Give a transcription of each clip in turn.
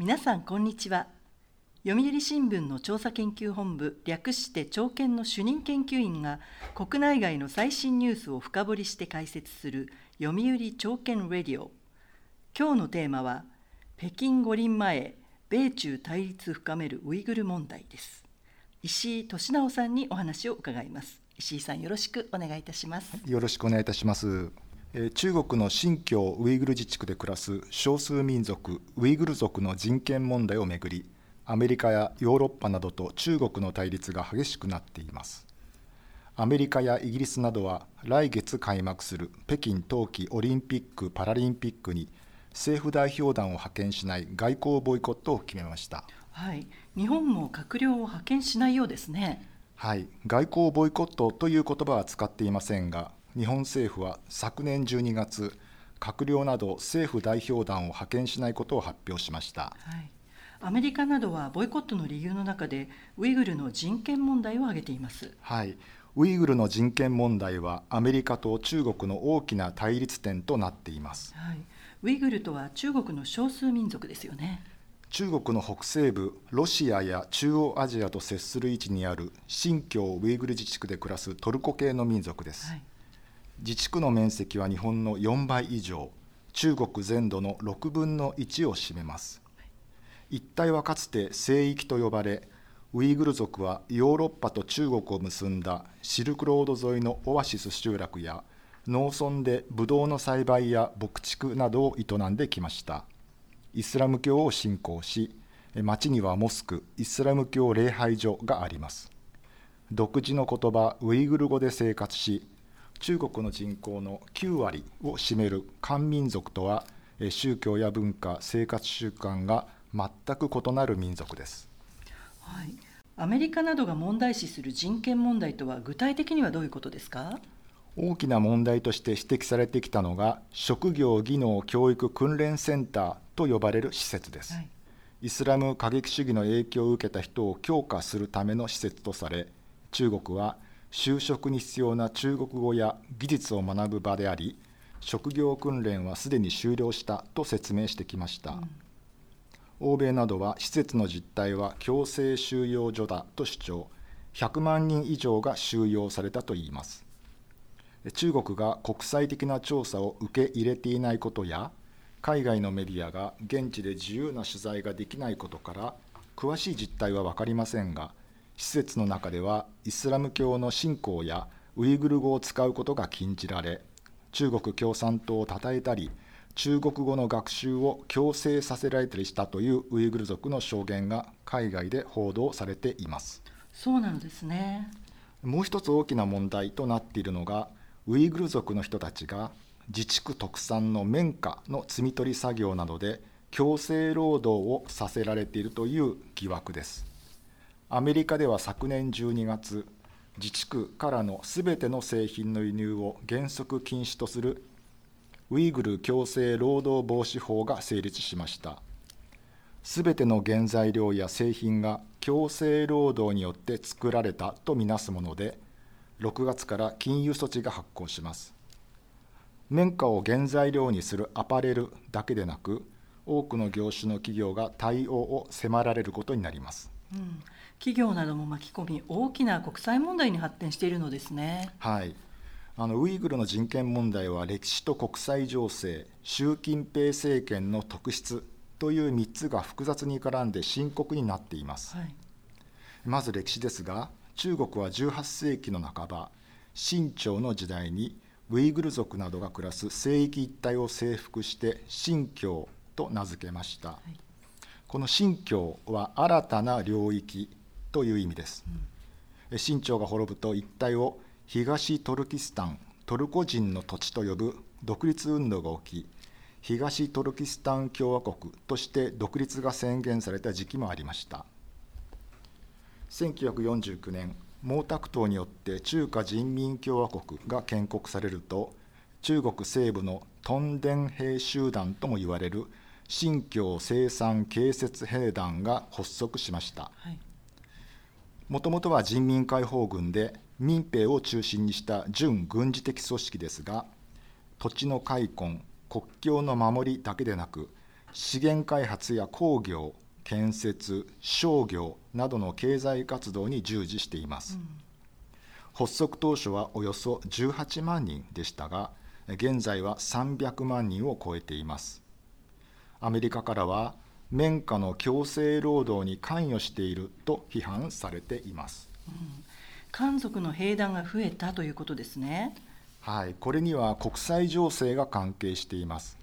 皆さんこんにちは。読売新聞の調査研究本部、略して調研の主任研究員が国内外の最新ニュースを深掘りして解説する読売調研レディオ。今日のテーマは北京五輪前、米中対立深めるウイグル問題です。石井俊直さんにお話を伺います。石井さん、よろしくお願いいたします。よろしくお願いいたします。中国の新疆ウイグル自治区で暮らす少数民族ウイグル族の人権問題をめぐり、アメリカやヨーロッパなどと中国の対立が激しくなっています。アメリカやイギリスなどは来月開幕する北京冬季オリンピック・パラリンピックに政府代表団を派遣しない外交ボイコットを決めました。はい、日本も閣僚を派遣しないようですね。はい、外交ボイコットという言葉は使っていませんが、日本政府は昨年12月、閣僚など政府代表団を派遣しないことを発表しました。はい、アメリカなどはボイコットの理由の中で、ウイグルの人権問題を挙げています。はい、ウイグルの人権問題はアメリカと中国の大きな対立点となっています。はい、ウイグルとは中国の少数民族ですよね。中国の北西部、ロシアや中央アジアと接する位置にある新疆ウイグル自治区で暮らすトルコ系の民族です。はい、自治区の面積は日本の4倍以上、中国全土の6分の1を占めます。一帯はかつて聖域と呼ばれ、ウイグル族はヨーロッパと中国を結んだシルクロード沿いのオアシス集落や、農村でブドウの栽培や牧畜などを営んできました。イスラム教を信仰し、町にはモスク、イスラム教礼拝所があります。独自の言葉、ウイグル語で生活し、中国の人口の9割を占める漢民族とは、宗教や文化、生活習慣が全く異なる民族です。はい、アメリカなどが問題視する人権問題とは、具体的にはどういうことですか？大きな問題として指摘されてきたのが、職業技能教育訓練センターと呼ばれる施設です。はい、イスラム過激主義の影響を受けた人を強化するための施設とされ、中国は就職に必要な中国語や技術を学ぶ場であり、職業訓練はすでに終了したと説明してきました。欧米などは施設の実態は強制収容所だと主張、100万人以上が収容されたといいます。中国が国際的な調査を受け入れていないことや、海外のメディアが現地で自由な取材ができないことから、詳しい実態は分かりませんが、施設の中ではイスラム教の信仰やウイグル語を使うことが禁じられ、中国共産党を称えたり、中国語の学習を強制させられたりしたというウイグル族の証言が海外で報道されています。そうなんですね。もう一つ大きな問題となっているのが、ウイグル族の人たちが自治区特産の綿花の摘み取り作業などで強制労働をさせられているという疑惑です。アメリカでは昨年12月、自治区からのすべての製品の輸入を原則禁止とするウイグル強制労働防止法が成立しました。すべての原材料や製品が強制労働によって作られたとみなすもので、6月から禁輸措置が発効します。綿花を原材料にするアパレルだけでなく、多くの業種の企業が対応を迫られることになります。うん、企業なども巻き込み、大きな国際問題に発展しているのですね。はい、ウイグルの人権問題は歴史と国際情勢、習近平政権の特質という3つが複雑に絡んで深刻になっています。はい、まず歴史ですが、中国は18世紀の半ば、清朝の時代にウイグル族などが暮らす聖域一帯を征服して新疆と名付けました。はい、この新疆は新たな領域という意味です。清朝が滅ぶと一帯を東トルキスタン、トルコ人の土地と呼ぶ独立運動が起き、東トルキスタン共和国として独立が宣言された時期もありました。1949年、毛沢東によって中華人民共和国が建国されると、中国西部の屯田兵集団とも言われる新疆生産建設兵団が発足しました。もともとは人民解放軍で民兵を中心にした準軍事的組織ですが、土地の開墾、国境の守りだけでなく、資源開発や工業、建設、商業などの経済活動に従事しています、発足当初はおよそ18万人でしたが、現在は300万人を超えています。アメリカからは綿花の強制労働に関与していると批判されています、漢族の兵団が増えたということですね。はい、これには国際情勢が関係しています。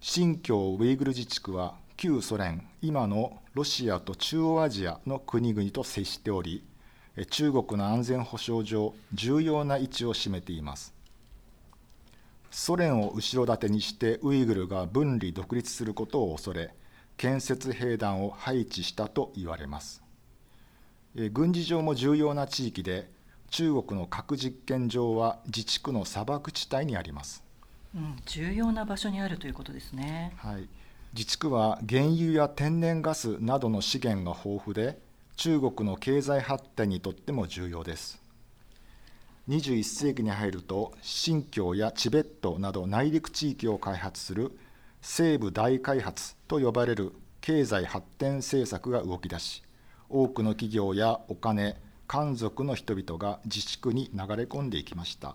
新疆ウイグル自治区は旧ソ連、今のロシアと中央アジアの国々と接しており、中国の安全保障上重要な位置を占めています。ソ連を後ろ盾にしてウイグルが分離独立することを恐れ、建設兵団を配置したと言われます。軍事上も重要な地域で、中国の核実験場は自治区の砂漠地帯にあります、重要な場所にあるということですね。はい、自治区は原油や天然ガスなどの資源が豊富で、中国の経済発展にとっても重要です。21世紀に入ると、新疆やチベットなど内陸地域を開発する西部大開発と呼ばれる経済発展政策が動き出し、多くの企業やお金、漢族の人々が自治区に流れ込んでいきました。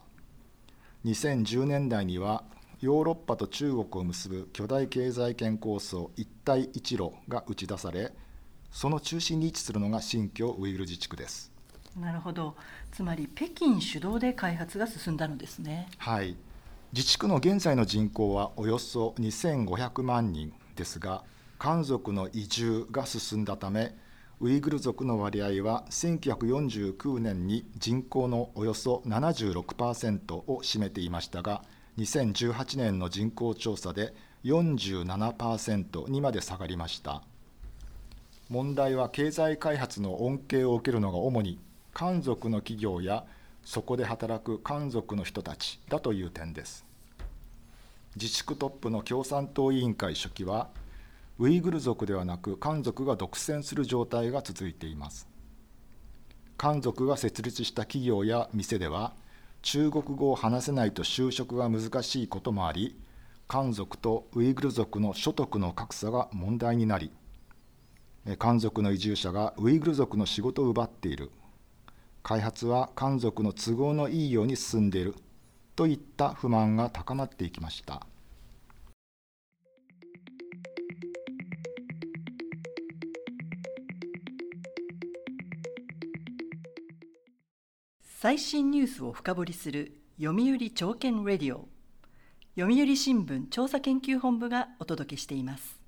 2010年代にはヨーロッパと中国を結ぶ巨大経済圏構想一帯一路が打ち出され、その中心に位置するのが新疆ウイグル自治区です。なるほど、つまり北京主導で開発が進んだのですね。はい、自治区の現在の人口はおよそ2500万人ですが、漢族の移住が進んだため、ウイグル族の割合は1949年に人口のおよそ 76% を占めていましたが、2018年の人口調査で 47% にまで下がりました。問題は経済開発の恩恵を受けるのが主に漢族の企業やそこで働く漢族の人たちだという点です。自治区トップの共産党委員会書記は、ウイグル族ではなく漢族が独占する状態が続いています。漢族が設立した企業や店では、中国語を話せないと就職が難しいこともあり、漢族とウイグル族の所得の格差が問題になり、漢族の移住者がウイグル族の仕事を奪っている、開発は漢族の都合のいいように進んでいるといった不満が高まっていきました。最新ニュースを深掘りする読売朝見レディオ、読売新聞調査研究本部がお届けしています。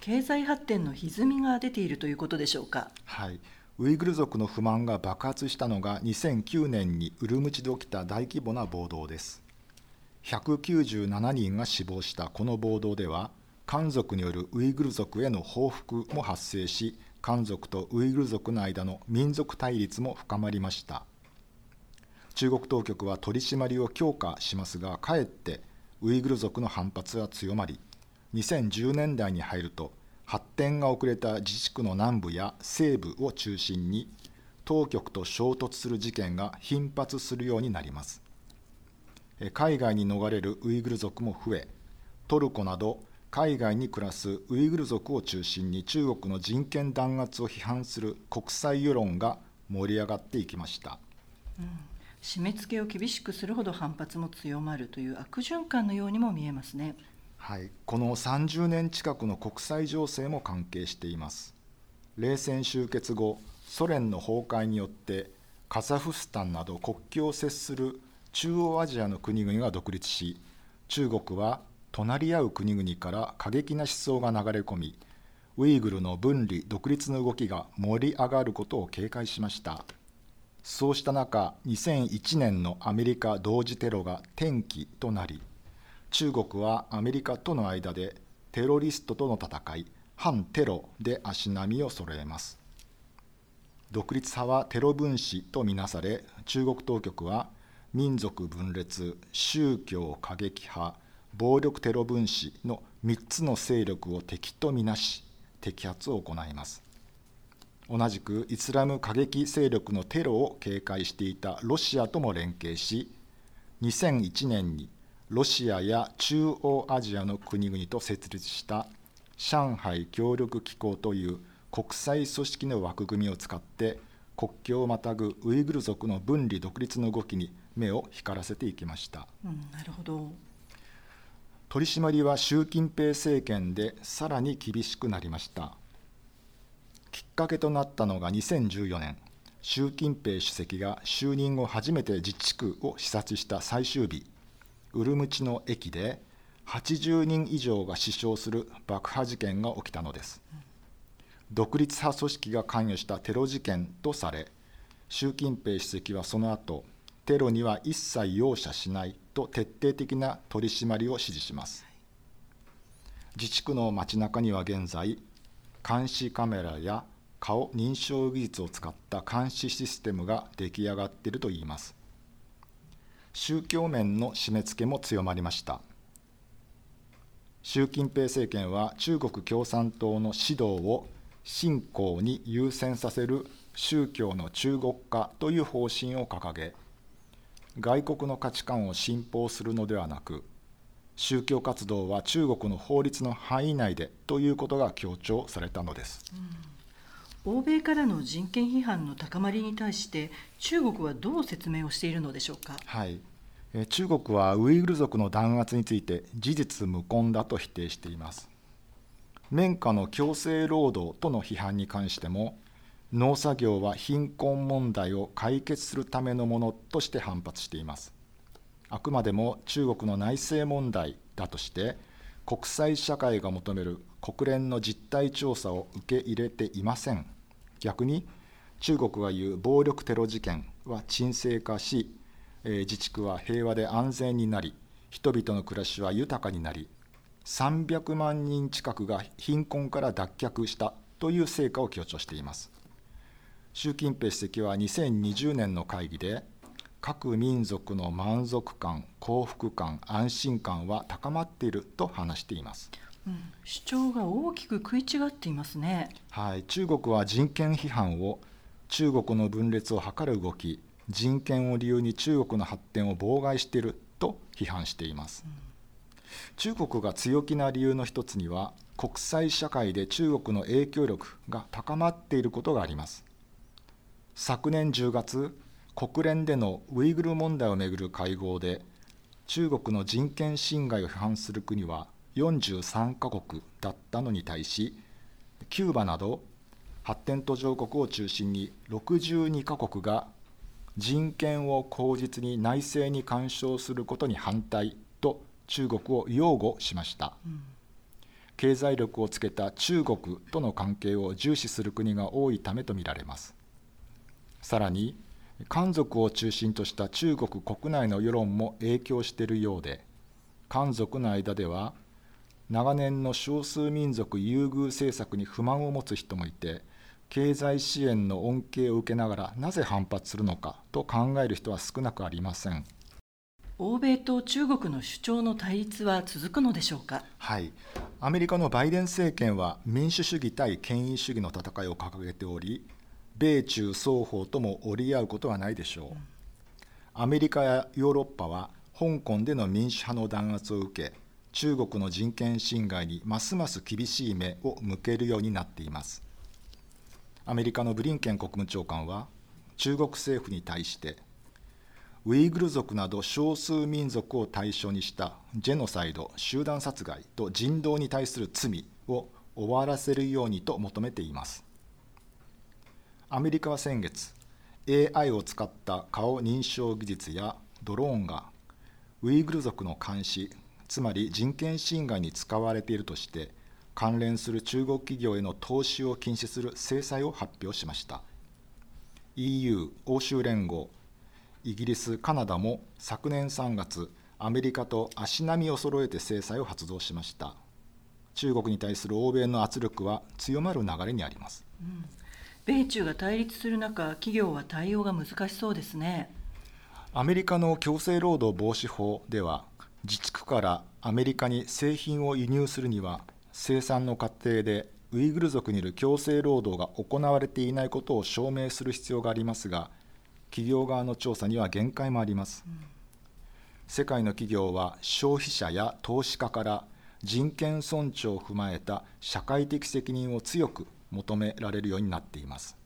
経済発展の歪みが出ているということでしょうか。はい、ウイグル族の不満が爆発したのが2009年にウルムチで起きた大規模な暴動です。197人が死亡したこの暴動では、漢族によるウイグル族への報復も発生し、漢族とウイグル族の間の民族対立も深まりました。中国当局は取り締まりを強化しますが、かえってウイグル族の反発は強まり、2010年代に入ると発展が遅れた自治区の南部や西部を中心に当局と衝突する事件が頻発するようになります。海外に逃れるウイグル族も増え、トルコなど海外に暮らすウイグル族を中心に中国の人権弾圧を批判する国際世論が盛り上がっていきました。締め付けを厳しくするほど反発も強まるという悪循環のようにも見えますね。はい、この30年近くの国際情勢も関係しています。冷戦終結後、ソ連の崩壊によってカザフスタンなど国境を接する中央アジアの国々が独立し、中国は隣り合う国々から過激な思想が流れ込み、ウイグルの分離独立の動きが盛り上がることを警戒しました。そうした中、2001年のアメリカ同時テロが転機となり、中国はアメリカとの間でテロリストとの戦い、反テロで足並みを揃えます。独立派はテロ分子とみなされ、中国当局は民族分裂、宗教過激派、暴力テロ分子の3つの勢力を敵とみなし、摘発を行います。同じくイスラム過激勢力のテロを警戒していたロシアとも連携し、2001年にロシアや中央アジアの国々と設立した上海協力機構という国際組織の枠組みを使って国境をまたぐウイグル族の分離独立の動きに目を光らせていきました。なるほど。取り締まりは習近平政権でさらに厳しくなりました。きっかけとなったのが2014年、習近平主席が就任後初めて自治区を視察した最終日、ウルムチの駅で80人以上が死傷する爆破事件が起きたのです。独立派組織が関与したテロ事件とされ、習近平主席はその後、テロには一切容赦しないと徹底的な取り締まりを指示します。自治区の街中には現在、監視カメラや顔認証技術を使った監視システムが出来上がっているといいます。宗教面の締め付けも強まりました。習近平政権は中国共産党の指導を信仰に優先させる宗教の中国化という方針を掲げ、外国の価値観を信奉するのではなく、宗教活動は中国の法律の範囲内でということが強調されたのです。欧米からの人権批判の高まりに対して、中国はどう説明をしているのでしょうか。はい、中国はウイグル族の弾圧について事実無根だと否定しています。綿花の強制労働との批判に関しても、農作業は貧困問題を解決するためのものとして反発しています。あくまでも中国の内政問題だとして、国際社会が求める国連の実態調査を受け入れていません。逆に、中国が言う暴力テロ事件は沈静化し、自治区は平和で安全になり、人々の暮らしは豊かになり、300万人近くが貧困から脱却したという成果を強調しています。習近平主席は2020年の会議で、各民族の満足感、幸福感、安心感は高まっていると話しています。主張が大きく食い違っていますね。はい、中国は人権批判を、中国の分裂を図る動き、人権を理由に中国の発展を妨害していると批判しています。中国が強気な理由の一つには、国際社会で中国の影響力が高まっていることがあります。昨年10月、国連でのウイグル問題をめぐる会合で、中国の人権侵害を批判する国は43カ国だったのに対し、キューバなど発展途上国を中心に62カ国が人権を口実に内政に干渉することに反対と中国を擁護しました。経済力をつけた中国との関係を重視する国が多いためとみられます。さらに、漢族を中心とした中国国内の世論も影響しているようで、漢族の間では長年の少数民族優遇政策に不満を持つ人もいて、経済支援の恩恵を受けながらなぜ反発するのかと考える人は少なくありません。欧米と中国の主張の対立は続くのでしょうか。はい、アメリカのバイデン政権は民主主義対権威主義の戦いを掲げており、米中双方とも折り合うことはないでしょう。アメリカやヨーロッパは香港での民主派の弾圧を受け、中国の人権侵害にますます厳しい目を向けるようになっています。アメリカのブリンケン国務長官は、中国政府に対して、ウイグル族など少数民族を対象にしたジェノサイド、集団殺害と人道に対する罪を終わらせるようにと求めています。アメリカは先月、AI を使った顔認証技術やドローンがウイグル族の監視、つまり人権侵害に使われているとして、関連する中国企業への投資を禁止する制裁を発表しました。EU、欧州連合、イギリス、カナダも昨年3月、アメリカと足並みを揃えて制裁を発動しました。中国に対する欧米の圧力は強まる流れにあります。米中が対立する中、企業は対応が難しそうですね。アメリカの強制労働防止法では、自治区からアメリカに製品を輸入するには、生産の過程でウイグル族による強制労働が行われていないことを証明する必要がありますが、企業側の調査には限界もあります。世界の企業は消費者や投資家から人権尊重を踏まえた社会的責任を強く求められるようになっています。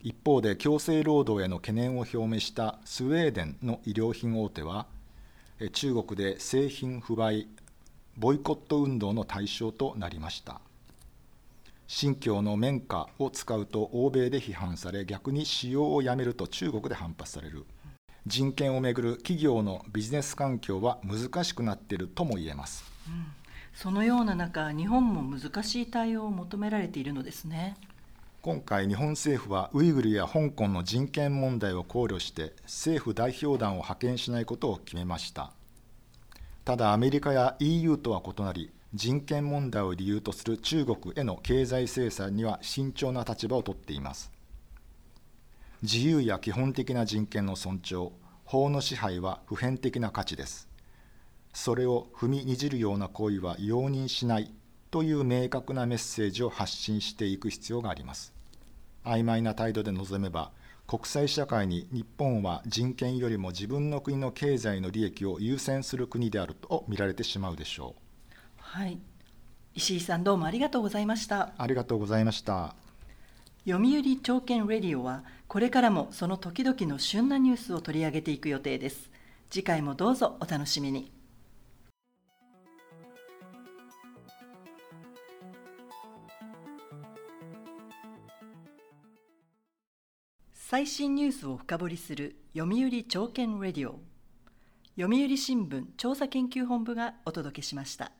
一方で強制労働への懸念を表明したスウェーデンの衣料品大手は、中国で製品不買、ボイコット運動の対象となりました。新疆の綿花を使うと欧米で批判され、逆に使用をやめると中国で反発される。人権をめぐる企業のビジネス環境は難しくなっているとも言えます。そのような中、日本も難しい対応を求められているのですね。今回、日本政府はウイグルや香港の人権問題を考慮して政府代表団を派遣しないことを決めました。ただ、アメリカや EU とは異なり、人権問題を理由とする中国への経済制裁には慎重な立場をとっています。自由や基本的な人権の尊重、法の支配は普遍的な価値です。それを踏みにじるような行為は容認しないという明確なメッセージを発信していく必要があります。曖昧な態度で臨めば、国際社会に日本は人権よりも自分の国の経済の利益を優先する国であると見られてしまうでしょう。はい、石井さん、どうもありがとうございました。ありがとうございました。読売朝券レディオはこれからもその時々の旬なニュースを取り上げていく予定です。次回もどうぞお楽しみに。最新ニュースを深掘りする読売朝券レディオ。読売新聞調査研究本部がお届けしました。